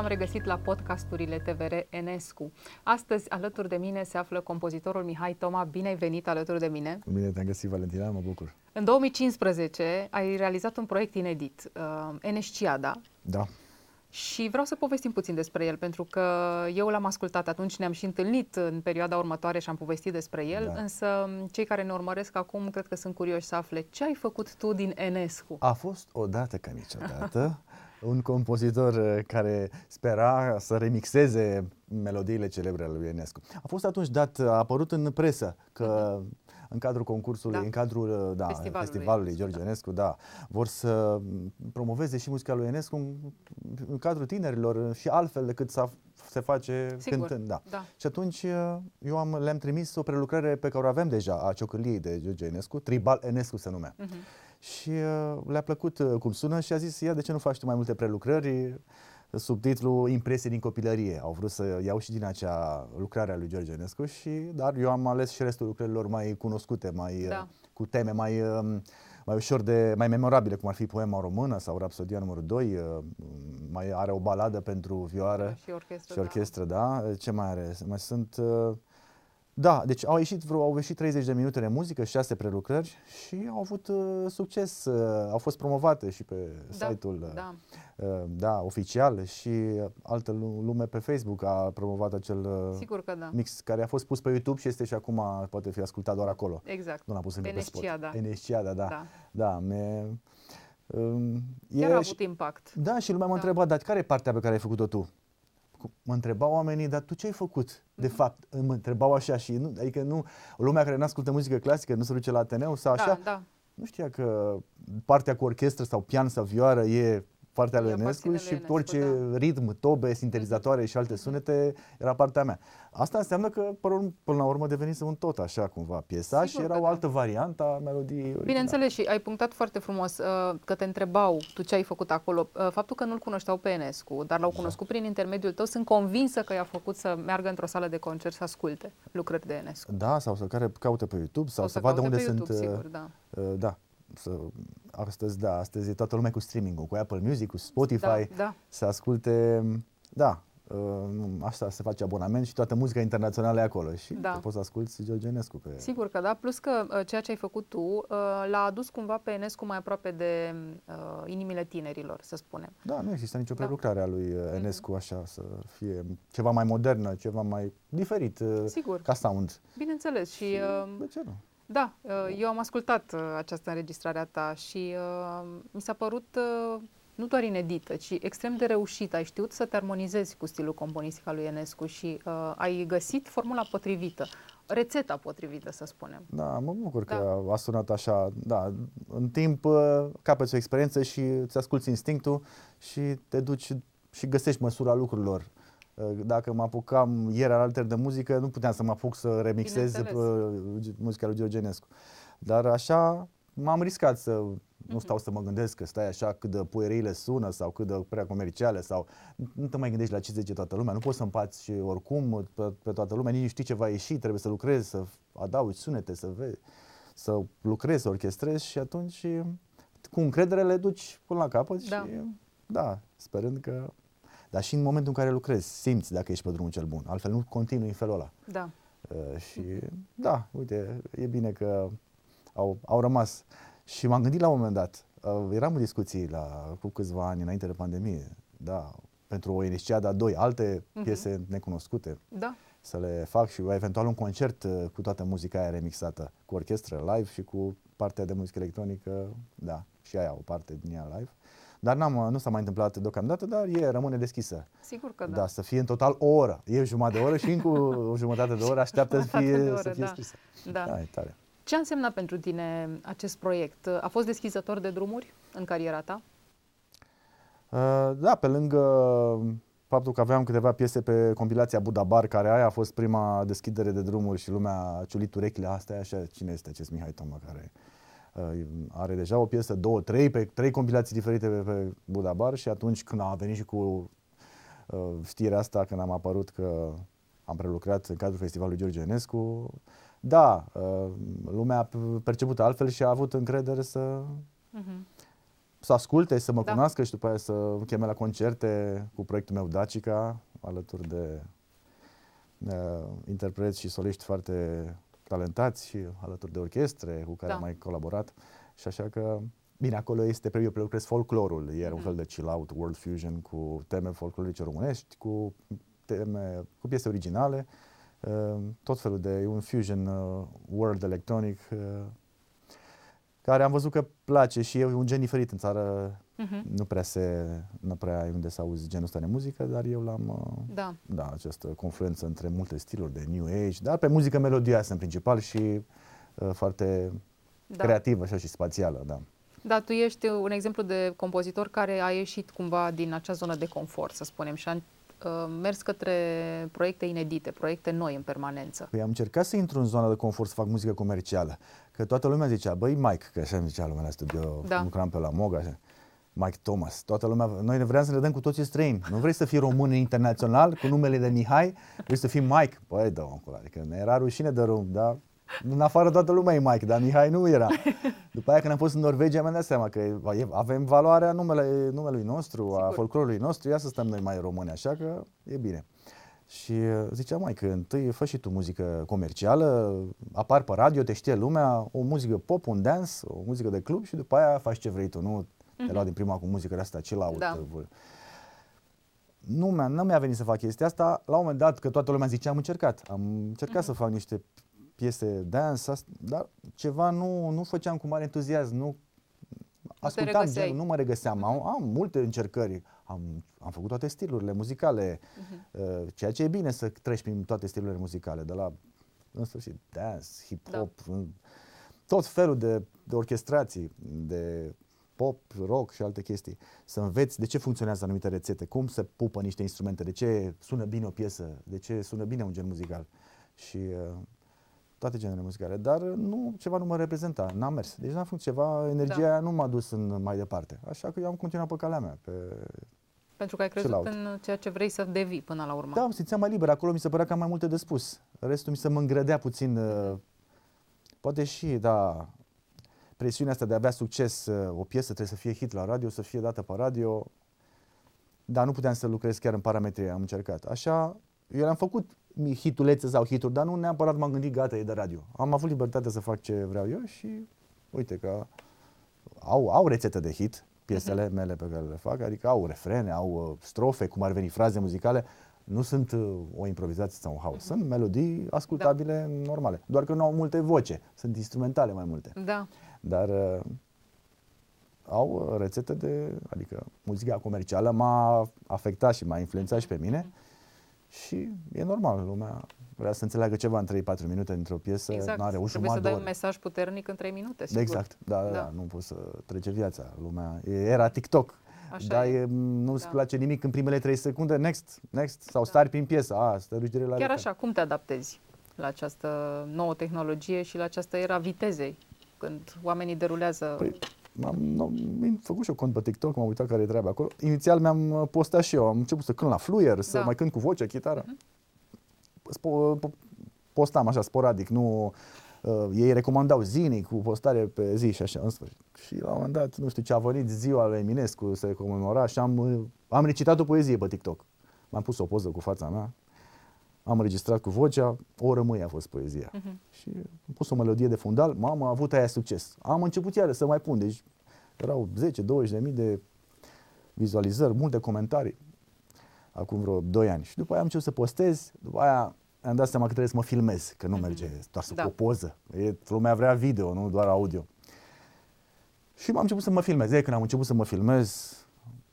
v-am regăsit la podcasturile TVR Enescu. Astăzi, alături de mine, se află compozitorul Mihai Toma. Bine ai venit alături de mine! Bine te-am găsit, Valentina, mă bucur! În 2015 ai realizat un proiect inedit, Enesciada. Da. Și vreau să povestim puțin despre el, pentru că eu l-am ascultat atunci, ne-am și întâlnit în perioada următoare și am povestit despre el, da. Însă cei care ne urmăresc acum cred că sunt curioși să afle ce ai făcut tu din Enescu. A fost odată ca niciodată un compozitor care spera să remixeze melodiile celebre ale lui Enescu. A fost atunci a apărut în presă că în cadrul concursului, da. În cadrul festivalului George Enescu, da, vor să promoveze și muzica lui Enescu în cadrul tinerilor și altfel decât se face cântând, da. Da. Și atunci eu le-am trimis o prelucrare pe care o aveam deja a ciocârliei de George Enescu, Tribal Enescu se numea. Și le-a plăcut cum sună și a zis, ia, de ce nu faci tu mai multe prelucrări? Subtitlul Impresii din copilărie. Au vrut să iau și din acea lucrare a lui George Enescu, dar eu am ales și restul lucrărilor mai cunoscute, cu teme mai ușor mai memorabile, cum ar fi Poema română sau Rapsodia numărul 2, mai are o baladă pentru vioară și orchestră, da. Da. Ce mai are? Mai sunt... Da, deci au ieșit 30 de minute de muzică, 6 prelucrări și au avut succes, au fost promovate și pe site-ul oficial și altă lume pe Facebook a promovat acel mix care a fost pus pe YouTube și este și acum, poate fi ascultat doar acolo. Exact. Nu l-am pus pe spot. Enesciada, chiar a avut impact. Da, și lumea m-a întrebat, dar care e partea pe care ai făcut-o tu? Mă întrebau oamenii, dar tu ce ai făcut? De fapt, mă întrebau așa și lumea care nu ascultă muzică clasică, nu se duce la Ateneu sau așa, nu știa că partea cu orchestră sau pian sau vioară e partea lui Enescu și orice ritm, tobe, sintetizatoare și alte sunete era partea mea. Asta înseamnă că până la urmă devenise un tot așa cumva piesa. Sigur, și era o altă variantă a melodiei originale. Bineînțeles, și ai punctat foarte frumos că te întrebau tu ce ai făcut acolo. Faptul că nu-l cunoșteau pe Enescu, dar l-au cunoscut prin intermediul tău, sunt convinsă că i-a făcut să meargă într-o sală de concert să asculte lucrări de Enescu. Da, sau să care caută pe YouTube sau să vadă unde sunt. Sigur, da. Astăzi e toată lumea cu streaming-ul, cu Apple Music, cu Spotify, să asculte, asta se face abonament și toată muzica internațională e acolo și poți să asculti George Enescu. Sigur că da, plus că ceea ce ai făcut tu l-a adus cumva pe Enescu mai aproape de inimile tinerilor, să spunem. Da, nu există nicio prelucrare a lui Enescu așa, să fie ceva mai modernă, ceva mai diferit ca sound. Bineînțeles și... de ce nu? Da, eu am ascultat această înregistrare a ta și mi s-a părut nu doar inedită, ci extrem de reușită. Ai știut să te armonizezi cu stilul componistic al lui Enescu și ai găsit formula potrivită, rețeta potrivită, să spunem. Da, mă bucur că a sunat așa, în timp capeți o experiență și îți asculți instinctul și te duci și găsești măsura lucrurilor. Dacă mă apucam ieri alaltări de muzică, nu puteam să mă apuc să remixez muzica lui George Enescu. Dar așa m-am riscat să nu stau să mă gândesc că stai așa cât de pueriile sună sau cât de prea comerciale sau nu te mai gândești la ce zice toată lumea, nu poți să împați și oricum pe toată lumea, nici nu știi ce va ieși, trebuie să lucrezi, să adaugi sunete, să vezi, să lucrezi, să orchestrezi și atunci cu încredere le duci până la capăt și sperând că... Dar și în momentul în care lucrezi, simți dacă ești pe drumul cel bun, altfel nu continui în felul ăla. Da. Uite, e bine că au rămas. Și m-am gândit la un moment dat, eram în discuții cu câțiva ani înainte de pandemie, pentru o Enesciada 2, alte piese necunoscute, să le fac și eventual un concert cu toată muzica aia remixată, cu orchestră live și cu partea de muzică electronică, și aia o parte din ea live. Dar nu s-a mai întâmplat deocamdată, dar rămâne deschisă. Sigur că să fie în total o oră. E jumătate de oră și încă o jumătate de oră așteaptă să fie scrisă. Da, e tare. Ce a însemnat pentru tine acest proiect? A fost deschizător de drumuri în cariera ta? Da, pe lângă faptul că aveam câteva piese pe compilația Budabar, care aia a fost prima deschidere de drumuri și lumea a ciulit urechile astea, așa, cine este acest Mihai Toma care... Are deja o piesă, două, trei, pe trei compilații diferite pe Budabar și atunci când a venit și cu știrea asta, când am apărut că am prelucrat în cadrul festivalului George Enescu, lumea a perceput altfel și a avut încredere să asculte, să mă cunoască și după aia să cheme la concerte cu proiectul meu Dacica, alături de interpreți și soliști foarte talentați și alături de orchestre cu care am mai colaborat. Și așa că, bine, acolo este, eu prelucrez folclorul, iar un fel de chill-out, world fusion cu teme folclorice românești, cu teme, cu piese originale, tot felul de un fusion world electronic, care am văzut că place și e un gen diferit în țară, nu prea e unde să auzi genul ăsta de muzică, dar eu l-am, această confluență între multe stiluri de New Age, dar pe muzică melodioasă în principal și foarte creativă așa și spațială, Da, tu ești un exemplu de compozitor care a ieșit cumva din acea zonă de confort, să spunem, și a mers către proiecte inedite, proiecte noi în permanență. Păi am încercat să intru în zona de confort, să fac muzică comercială. Că toată lumea zicea, băi Mike, că așa îmi zicea lumea la studio, lucram pe la Moga, așa. Mike Thomas, toată lumea, noi ne vreau să ne dăm cu toții străini. Nu vrei să fii român internațional, cu numele de Mihai, vrei să fii Mike. Păi dă-o încolo, adică ne era rușine de rom, dar în afară toată lumea e Mike, dar Mihai nu era. După aia când am fost în Norvegia mi-am dat seama că avem valoarea numelui nostru, sigur, a folclorului nostru, ia să stăm noi mai români, așa că e bine. Și ziceam, mai că întâi fă și tu muzică comercială, apar pe radio, te știe lumea, o muzică pop, un dance, o muzică de club și după aia faci ce vrei tu, nu te lua din prima cu muzică de asta, chill out. Nu mi-a venit să fac chestia asta, la un moment dat, că toată lumea zicea, am încercat să fac niște piese dance, dar ceva nu făceam cu mare entuziasm, nu ascultam, nu mă regăseam. Am multe încercări, am făcut toate stilurile muzicale, ceea ce e bine să treci prin toate stilurile muzicale, de la, în sfârșit, dance, hip-hop, tot felul de orchestrații, de pop, rock și alte chestii. Să înveți de ce funcționează anumite rețete, cum se pupă niște instrumente, de ce sună bine o piesă, de ce sună bine un gen muzical. Și toate genele muzicale, dar ceva nu mă reprezenta, n-am mers. Deci n-a făcut ceva, energia aia nu m-a dus mai departe. Așa că eu am continuat pe calea mea. Pentru că ai crezut în ceea ce vrei să devii până la urmă. Da, îmi simțeam mai liber, acolo mi se părea că am mai multe de spus. Restul mi se îngrădea puțin, poate și, presiunea asta de a avea succes, o piesă trebuie să fie hit la radio, să fie dată pe radio, dar nu puteam să lucrez chiar în parametrie, am încercat. Așa, eu le-am făcut hitulețe sau hituri, dar nu neapărat m-am gândit gata, e de radio. Am avut libertatea să fac ce vreau eu și uite că au rețetă de hit piesele mele pe care le fac, adică au refrene, au strofe, cum ar veni, fraze muzicale, nu sunt o improvizație sau un haos, sunt melodii ascultabile, normale, doar că nu au multe voce, sunt instrumentale mai multe. Da. Dar au rețetă adică muzica comercială m-a afectat și m-a influențat și pe mine. Și e normal, lumea vrea să înțeleagă ceva în 3-4 minute dintr-o piesă, n-are o jumătate de oră. Trebuie să dai un mesaj puternic în 3 minute, sigur. Exact, da, nu poți să trece viața, lumea, era TikTok, așa dar nu-ți place nimic în primele 3 secunde, next, sau stari prin piesă, stăruși direct la chiar așa, cum te adaptezi la această nouă tehnologie și la această era vitezei, când oamenii derulează... Am făcut și eu cont pe TikTok, m-am uitat care e treaba acolo. Inițial mi-am postat și eu, am început să cânt la fluier, să mai cânt cu voce, chitară. Postam așa sporadic, nu ei recomandau zilnic cu postare pe zi și așa, în sfârșit. Și la un moment dat, nu știu ce a venit, ziua lui Eminescu se comemora și am recitat o poezie pe TikTok. M-am pus o poză cu fața mea, am înregistrat cu vocea, o rămâie a fost poezia. Și am pus o melodie de fundal, am avut aia succes. Am început iară să mai pun, deci erau 10-20.000 de vizualizări, multe comentarii, acum vreo 2 ani. Și după aia am început să postez, după aia am dat seama că trebuie să mă filmez, că nu merge doar să o poză. Lumea vrea video, nu doar audio. Și am început să mă filmez. Când am început să mă filmez,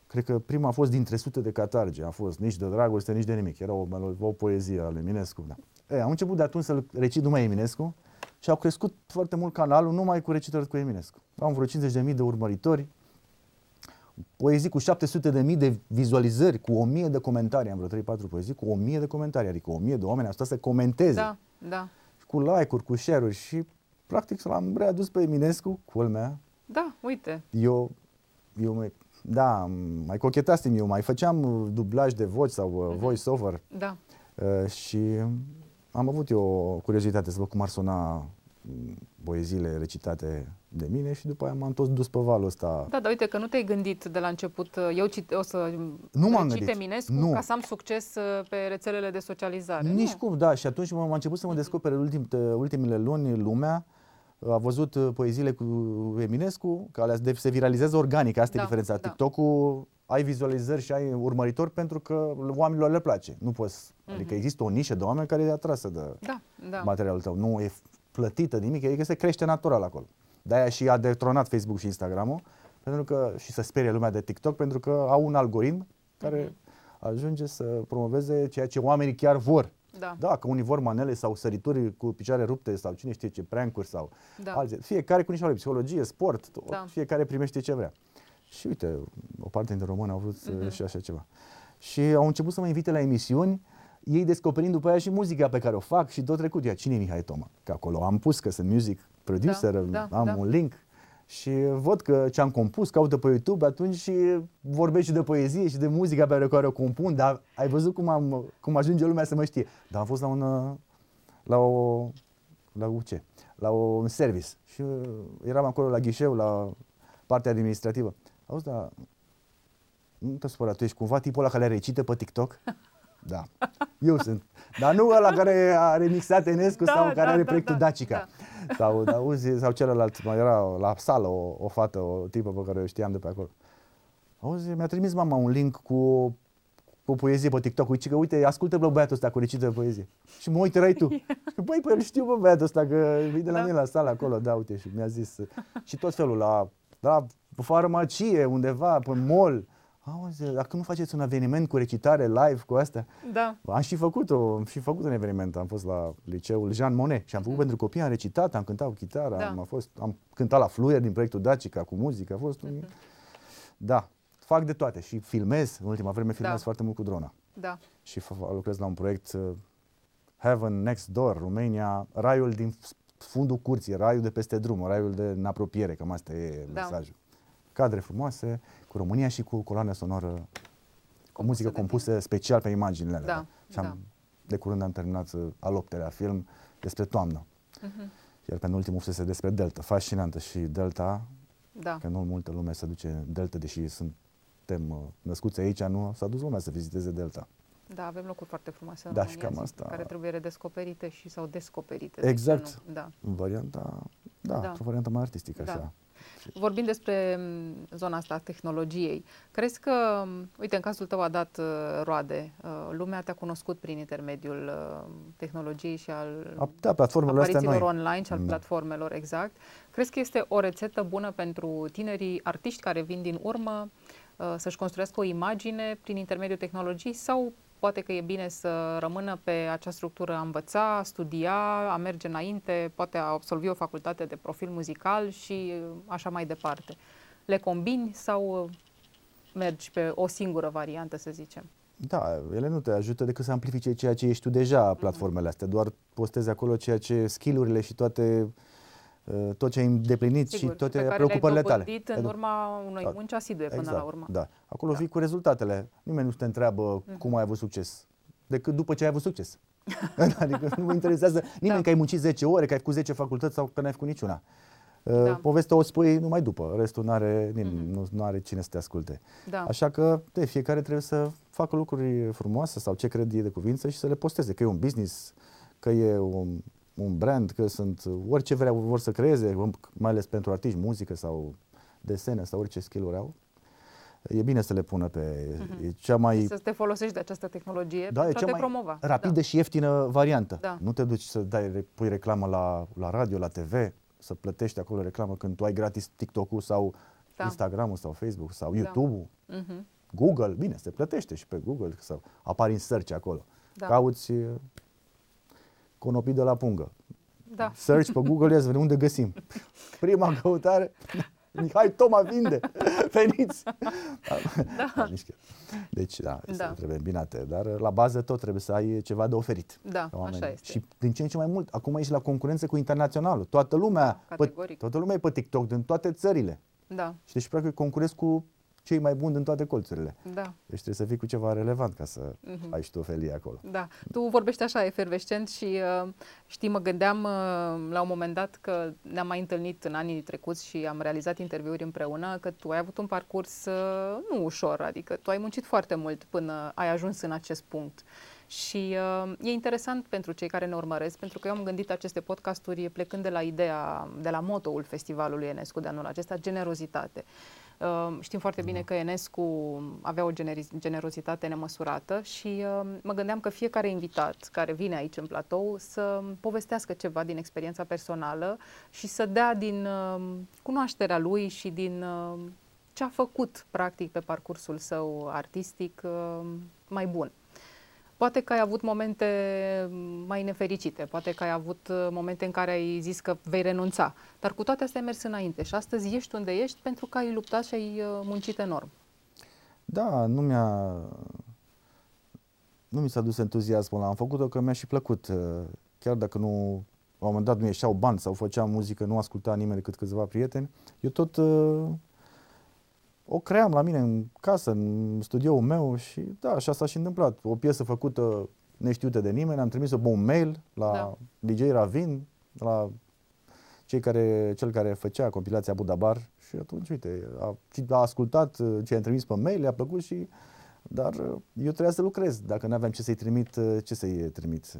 cred că prima a fost dintre sute de catarge, a fost nici de dragoste, nici de nimic. Era o poezie a lui Eminescu. Am început de atunci să-l recit numai Eminescu și au crescut foarte mult canalul numai cu recitări cu Eminescu. Am vreo 50.000 de urmăritori, poezii cu 700.000 de vizualizări, cu 1.000 de comentarii, am vreo 3-4 poezii cu 1.000 de comentarii, adică 1.000 de oameni au stat să comenteze. Cu like-uri, cu share-uri și practic l-am readus pe Eminescu, culmea. Da, uite. Mai cochetasem eu, mai făceam dublaj de voci sau voice-over. Și am avut eu o curiozitate să văd cum ar suna poeziile recitate de mine și după aia m-am tot dus pe valul ăsta. Da, dar uite că nu te-ai gândit de la început, o să recit Eminescu ca să am succes pe rețelele de socializare. Nici cum, da, și atunci m-am început să mă descopere ultimele luni lumea. A văzut poeziile cu Eminescu, că alea se viralizează organic, asta e diferența. Da. TikTok-ul ai vizualizări și ai urmăritori pentru că oamenilor le place. Nu poți, adică există o nișă de oameni care e atrasă de materialul tău. Nu e plătită nimic, adică se crește natural acolo. De-aia și a detronat Facebook și Instagram-ul, pentru că și să sperie lumea de TikTok, pentru că au un algoritm care ajunge să promoveze ceea ce oamenii chiar vor. Da, că unii vor manele sau sărituri cu picioare rupte sau cine știe ce, prank-uri sau alții. Fiecare cu niște oameni, psihologie, sport, fiecare primește ce vrea. Și uite, o parte dintre români au vrut și așa ceva. Și au început să mă invite la emisiuni, ei descoperind după aia și muzica pe care o fac și tot trecut. Ia, cine e Mihai Toma? Că acolo am pus că sunt music producer, un link și văd că ce am compus, caută pe YouTube atunci și vorbești și de poezie și de muzica pe care o compun, dar ai văzut cum ajunge lumea să mă știe. Dar am fost la un service și eram acolo la ghișeu, la partea administrativă. Auzi, dar nu te supăra, tu ești cumva tipul ăla care le recită pe TikTok? Da, eu sunt. Dar nu ăla care a remixat Enescu sau care are proiectul Dacica. Da. Sau celălalt, mai era la sală o fată, o tipă pe care o știam de pe acolo. Auzi, mi-a trimis mama un link cu poezie pe TikTok. Uite, ascultă băiatul ăsta cu recită poezie. Și mă uit, erai tu. Băi, îl știu băiatul ăsta că vii de la mine la sală acolo. Da, uite, și mi-a zis. Și tot felul, la farmacie undeva, pe mall. Auzi, dacă nu faceți un eveniment cu recitare live, cu astea? Da. Am și făcut un eveniment, am fost la liceul Jean Monnet și am făcut pentru copii, am recitat, am cântat cu chitară, am cântat la fluier din proiectul Dacica cu muzică, a fost un... Da, fac de toate și filmez, în ultima vreme filmez foarte mult cu drona. Da. Și lucrez la un proiect Heaven Next Door, Romania, raiul din fundul curții, raiul de peste drum, raiul de în apropiere, cam asta e mesajul. Cadre frumoase, cu România și cu coloane sonoră, cu muzică compusă special pe imaginile alea. De curând am terminat al 8-lea film despre toamnă. Iar penultimul fusese despre Delta, fascinantă și Delta, că nu multă lume se duce în Delta, deși suntem născuți aici, nu s-a dus lumea să viziteze Delta. Da, avem locuri foarte frumoase în România, care trebuie redescoperite și sau descoperite. Exact, în varianta mai artistică așa. Vorbind despre zona asta a tehnologiei, crezi că, uite, în cazul tău a dat roade, lumea te-a cunoscut prin intermediul tehnologiei și al aparițiilor online și al platformelor, exact. Crezi că este o rețetă bună pentru tinerii artiști care vin din urmă să-și construiască o imagine prin intermediul tehnologiei sau poate că e bine să rămână pe acea structură a învăța, a studia, a merge înainte, poate a absolvi o facultate de profil muzical și așa mai departe. Le combini sau mergi pe o singură variantă, să zicem? Da, ele nu te ajută decât să amplifice ceea ce ești tu deja, platformele astea, doar postezi acolo ceea ce skill-urile și tot ce ai îndeplinit. Sigur, și toate preocupările tale. Pe care le-ai dobândit în urma unei munci asidue până la urmă. Da. Acolo vii cu rezultatele. Nimeni nu te întreabă cum ai avut succes, decât după ce ai avut succes. Adică nu mă interesează nimeni că ai muncit 10 ore, că ai făcut 10 facultăți sau că n-ai făcut niciuna. Povestea o spui numai după, restul nu are cine să te asculte. Așa că fiecare trebuie să facă lucruri frumoase sau ce crede de cuvință și să le posteze. Că e un business, că e un brand, că sunt orice vor să creeze, mai ales pentru artiști, muzică sau desene sau orice skill-uri au, e bine să le pună pe cea mai... Să te folosești de această tehnologie pentru a te promova. Rapidă și ieftină variantă. Nu te duci să pui reclamă la radio, la TV, să plătești acolo reclamă când tu ai gratis TikTok-ul sau Instagram-ul sau Facebook sau YouTube-ul. Google, bine, se plătește și pe Google, sau apari în search acolo. Cauți... Conopii de la pungă. Search pe Google, ia să vedem unde găsim. Prima căutare, Mihai Toma vinde, veniți! Deci, trebuie îmbinate, dar la bază tot trebuie să ai ceva de oferit. Da, așa este. Și din ce în ce mai mult, acum ești la concurență cu internaționalul. Toată lumea e pe TikTok, din toate țările. Și deci, practic, concurezi cu cei mai buni din toate colțurile. Da. Deci trebuie să fii cu ceva relevant ca să ai și tu o felie acolo. Da. Tu vorbești așa efervescent și știi, mă gândeam la un moment dat că ne-am mai întâlnit în anii trecuți și am realizat interviuri împreună, că tu ai avut un parcurs nu ușor, adică tu ai muncit foarte mult până ai ajuns în acest punct. Și e interesant pentru cei care ne urmăresc, pentru că eu am gândit aceste podcasturi plecând de la ideea, de la motoul festivalului Enescu de anul acesta, generozitate. Știm foarte bine că Enescu avea o generozitate nemăsurată și mă gândeam că fiecare invitat care vine aici în platou să povestească ceva din experiența personală și să dea din cunoașterea lui și din ce a făcut practic pe parcursul său artistic mai bun. Poate că ai avut momente mai nefericite, poate că ai avut momente în care ai zis că vei renunța, dar cu toate astea ai mers înainte și astăzi ești unde ești pentru că ai luptat și ai muncit enorm. Da, nu mi s-a dus entuziasmul ăla, am făcut-o că mi-a și plăcut, chiar dacă nu, la un moment dat nu ieșeau bani sau făceam muzică, nu asculta nimeni decât câțiva prieteni, eu tot o cream la mine în casă, în studioul meu și da, așa s-a și întâmplat. O piesă făcută neștiută de nimeni, am trimis-o pe un mail la DJ Ravin, la cel care făcea compilația Budabar și atunci, uite, a ascultat ce am trimis pe mail, i-a plăcut și... Dar eu trebuia să lucrez, dacă nu aveam ce să-i trimit, ce să-i trimit?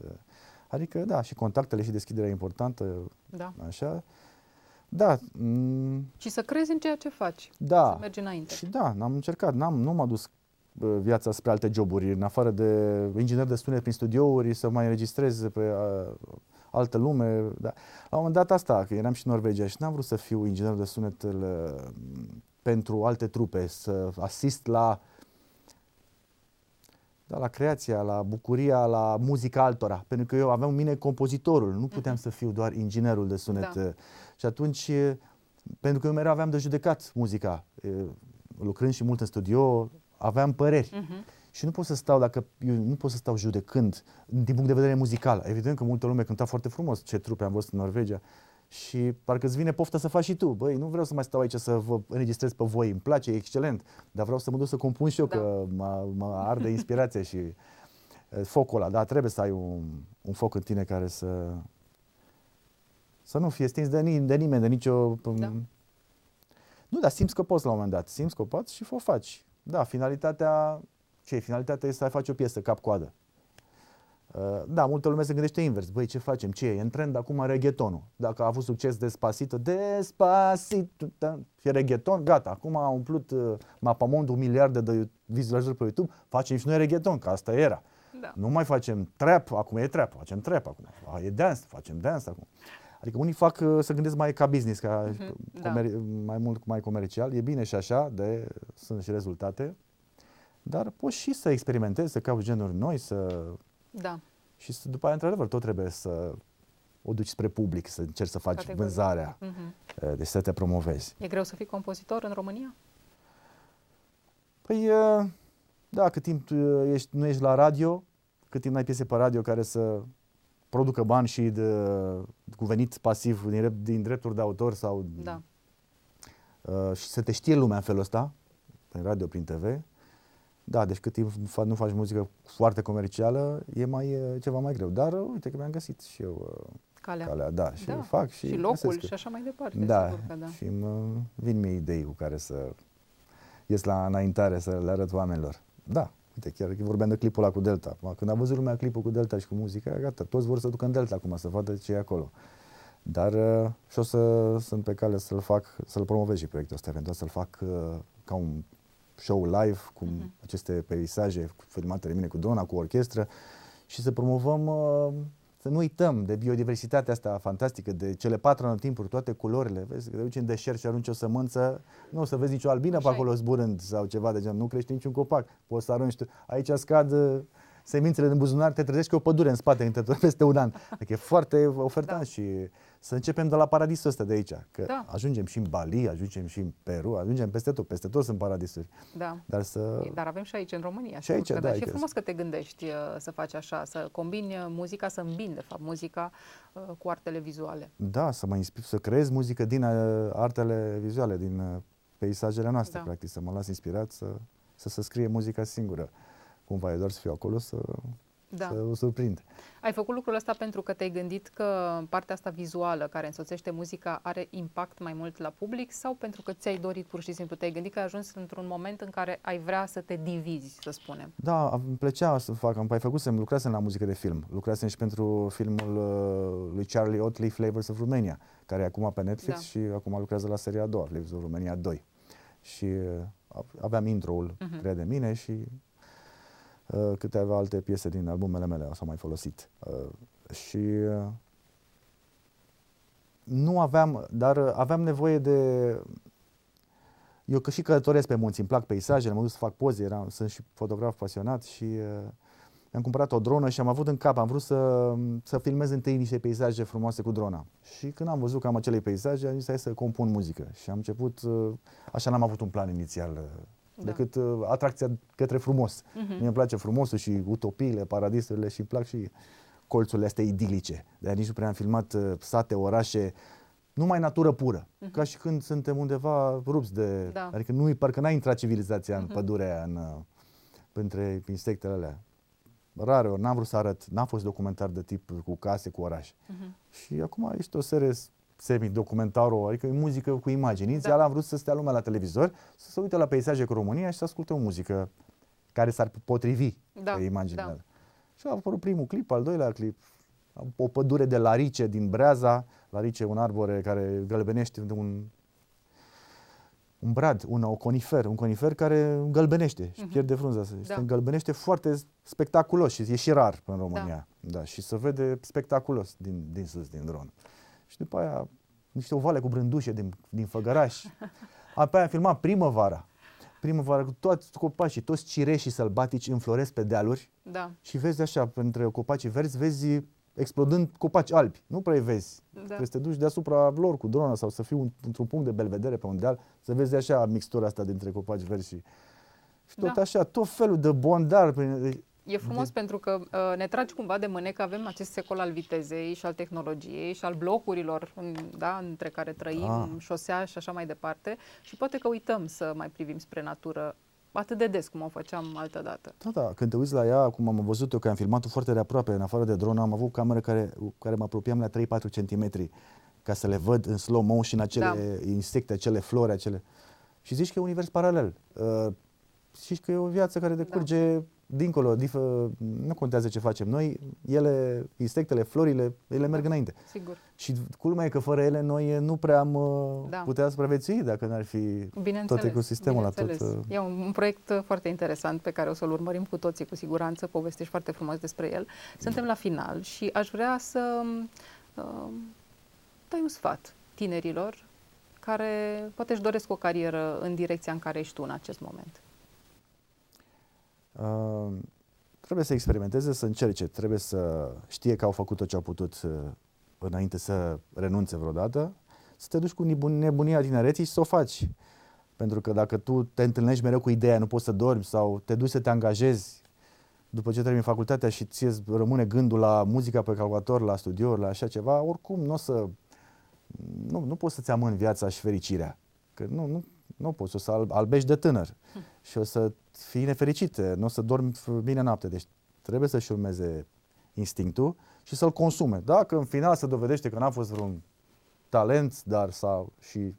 Adică, da, și contactele și deschiderea importantă, așa... Da. Și să crezi în ceea ce faci, să mergi înainte. Și da, am încercat, nu m-a dus viața spre alte joburi, în afară de inginer de sunet prin studiouri, să mai înregistrez pe altă lume. Da. La un moment dat asta, că eram și în Norvegia și n-am vrut să fiu inginer de sunet pentru alte trupe, să asist la creația, la bucuria, la muzica altora, pentru că eu aveam în mine compozitorul, nu puteam să fiu doar inginerul de sunet. Da. Și atunci, pentru că eu mereu aveam de judecat muzica, lucrând și mult în studio, aveam păreri. Și nu pot să stau judecând din punct de vedere muzical. Evident că multă lume cânta foarte frumos ce trupe am văzut în Norvegia și parcă îți vine pofta să faci și tu. Băi, nu vreau să mai stau aici să vă înregistrez pe voi, îmi place, e excelent, dar vreau să mă duc să compun și eu, că mă arde inspirația și focul ăla. Dar trebuie să ai un foc în tine care să nu fie stins de nimeni, de nicio... Nu, dar simți că poți la un moment dat, simți că poți și o faci. Da, finalitatea este să faci o piesă cap-coadă. Da, multă lume se gândește invers. Băi, ce facem? Ce e? În trend acum reggaetonul. Dacă a avut succes Despacito, și reggaeton, gata. Acum a umplut Mapamond 1 miliard de vizualizări pe YouTube, facem și noi reggaeton, că asta era. Da. Nu mai facem trap, acum e trap, facem trap acum. E dance, facem dance acum. Adică unii fac să gândesc mai ca business, ca mai mult, mai comercial. E bine și așa, sunt și rezultate. Dar poți și să experimentezi, să cauți genuri noi, să... Da. Și după aia, într-adevăr, tot trebuie să o duci spre public, să încerci să faci vânzarea, deci să te promovezi. E greu să fii compozitor în România? Păi, da, cât timp nu ești la radio, cât timp n-ai piese pe radio care să producă bani și cu venit pasiv din drepturi de autor sau... Da. Și să te știe lumea în felul ăsta, prin radio, prin TV... Da, deci cât timp nu faci muzică foarte comercială, e ceva mai greu. Dar uite că mi-am găsit și eu calea. Da, și fac și locul și așa mai departe. Da, și vin mie idei cu care să ies la înaintare, să le arăt oamenilor. Da, uite, chiar vorbeam de clipul ăla cu Delta. Când a văzut lumea clipul cu Delta și cu muzica, gata, toți vor să ducă în Delta acum, să vadă ce e acolo. Dar și o să sunt pe cale să-l fac, să-l promovez și proiectul ăsta, eventual să-l fac ca un show live, cu aceste peisaje filmate de mine cu drona, cu orchestră și să promovăm, să nu uităm de biodiversitatea asta fantastică, de cele 4 anotimpuri, toate culorile, vezi, că te duci în deșert și arunci o sămânță, nu o să vezi nicio albină pe acolo zburând sau ceva de genul, nu crește niciun copac, poți să arunci, aici scad semințele din buzunar, te trezești cu o pădure în spate peste un an, deci e foarte ofertant și să începem de la paradisul ăsta de aici, că ajungem și în Bali, ajungem și în Peru, ajungem peste tot sunt paradisuri. Da. Dar avem și aici în România. Și aici, da, și e frumos că te gândești să faci așa, să combini muzica, să îmbini de fapt muzica cu artele vizuale. Da, să mă inspir, să creez muzică din artele vizuale, din peisajele noastre, da, practic, să mă las inspirat să scrie muzica singură. Cumva eu doar să fiu acolo să o surprind. Ai făcut lucrul ăsta pentru că te-ai gândit că partea asta vizuală care însoțește muzica are impact mai mult la public sau pentru că ți-ai dorit pur și simplu, te-ai gândit că ai ajuns într-un moment în care ai vrea să te divizi, să spunem? Da, îmi plăcea să fac, lucrasem la muzică de film, lucrasem și pentru filmul lui Charlie Oatley, Flavors of Romania, care e acum pe Netflix, da, și acum lucrează la seria a doua, Flavors of Romania 2. Și aveam intro-ul creat de mine și câteva alte piese din albumele mele s-au mai folosit. Și nu aveam, dar aveam nevoie de... Eu că și călătoresc pe munți, îmi plac peisajele, mă duc să fac poze, sunt și fotograf pasionat și am cumpărat o dronă și am avut în cap, am vrut să filmez întâi niște peisaje frumoase cu drona. Și când am văzut că am acele peisaje, am zis hai să compun muzică. Și am început, așa n-am avut un plan inițial, decât atracția către frumos. Mie îmi place frumosul și utopiile, paradisurile și îmi plac și colțurile astea idilice. De-aia nici nu prea am filmat sate, orașe, numai natură pură. Ca și când suntem undeva rupți de... Da. Adică nu, parcă n-a intrat civilizația în pădurea aia, între insectele alea. Rare ori, n-am vrut să arăt, n-a fost documentar de tip cu case, cu orașe. Și acum ești o serie semi-documentarul, adică muzică cu imagini. Inițial am vrut să stea lumea la televizor, să se uite la peisaje cu România și să asculte o muzică care s-ar potrivi pe imaginile alea. Și a apărut primul clip, al doilea clip, o pădure de larice din Breaza. Larice, un arbore care gălbenește, un brad, un conifer care gălbenește și pierde frunza. Se gălbenește foarte spectaculos și e și rar în România. Da, și se vede spectaculos din sus, din dron. Și după aia niște ovale cu brândușe din Făgăraș. Apoi am filmat primăvara. Primăvara cu toți copașii, toți cireșii sălbatici înfloresc pe dealuri. Și vezi așa, între copacii verzi, vezi explodând copaci albi. Nu prea vezi. Trebuie să te duci deasupra lor cu drona sau să fii într-un punct de belvedere pe un deal, să vezi așa mixtura asta dintre copaci verzi și tot așa, tot felul de bondar. E frumos pentru că ne tragi cumva de mânecă, avem acest secol al vitezei și al tehnologiei și al blocurilor între care trăim, șosea și așa mai departe și poate că uităm să mai privim spre natură atât de des cum o făceam altădată. Da, când te uiți la ea, cum am văzut eu că am filmat-o foarte de aproape, în afară de dronă, am avut camere care mă apropiam la 3-4 centimetri ca să le văd în slow motion acele insecte, acele flori, și zici că e un univers paralel, zici că e o viață care decurge... Dincolo, nu contează ce facem noi, ele, insectele, florile, ele merg înainte. Sigur. Și culmea e că fără ele noi nu prea am putea supraviețui dacă n-ar fi tot ecosistemul la tot. E un proiect foarte interesant pe care o să-l urmărim cu toții, cu siguranță, povestești foarte frumos despre el. Suntem la final și aș vrea să dai un sfat tinerilor care poate își doresc o carieră în direcția în care ești tu în acest moment. Trebuie să experimenteze, să încerce, trebuie să știe că au făcut tot ce au putut înainte să renunțe vreodată, să te duci cu nebunia tinereții și să o faci. Pentru că dacă tu te întâlnești mereu cu ideea, nu poți să dormi sau te duci să te angajezi după ce termini facultatea și ție rămâne gândul la muzica pe calculator, la studiouri, la așa ceva, oricum nu poți să-ți amâni viața și fericirea. Că nu poți, o să albești de tânăr și o să fii nefericit, nu o să dormi bine noapte. Deci trebuie să-și urmeze instinctul și să-l consume. Dacă în final se dovedește că n-a fost vreun talent, și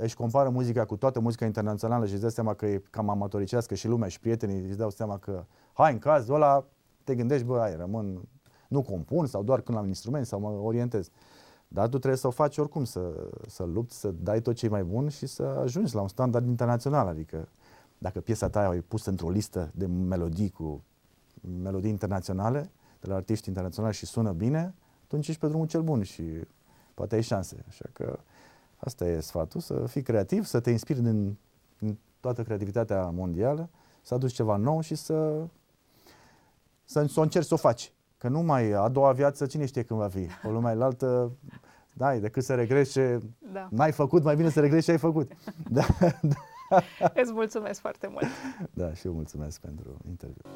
își compară muzica cu toată muzica internațională și își dă seama că e cam amatoricească și lumea și prietenii își dau seama că în cazul ăla te gândești, nu compun sau doar când am instrument sau mă orientez. Dar tu trebuie să o faci oricum, să lupți, să dai tot ce e mai bun și să ajungi la un standard internațional. Adică dacă piesa ta o ai pusă într-o listă de melodii cu melodii internaționale, de la artiști internaționali și sună bine, atunci ești pe drumul cel bun și poate ai șanse. Așa că asta e sfatul, să fii creativ, să te inspiri din toată creativitatea mondială, să aduci ceva nou și să încerci să o faci. Că nu mai a doua viață, cine știe când va fi? O lumea la altă, decât să regreți ce n-ai făcut, mai bine să regreți ce ai făcut. Îți mulțumesc foarte mult. Da, și eu mulțumesc pentru interviu.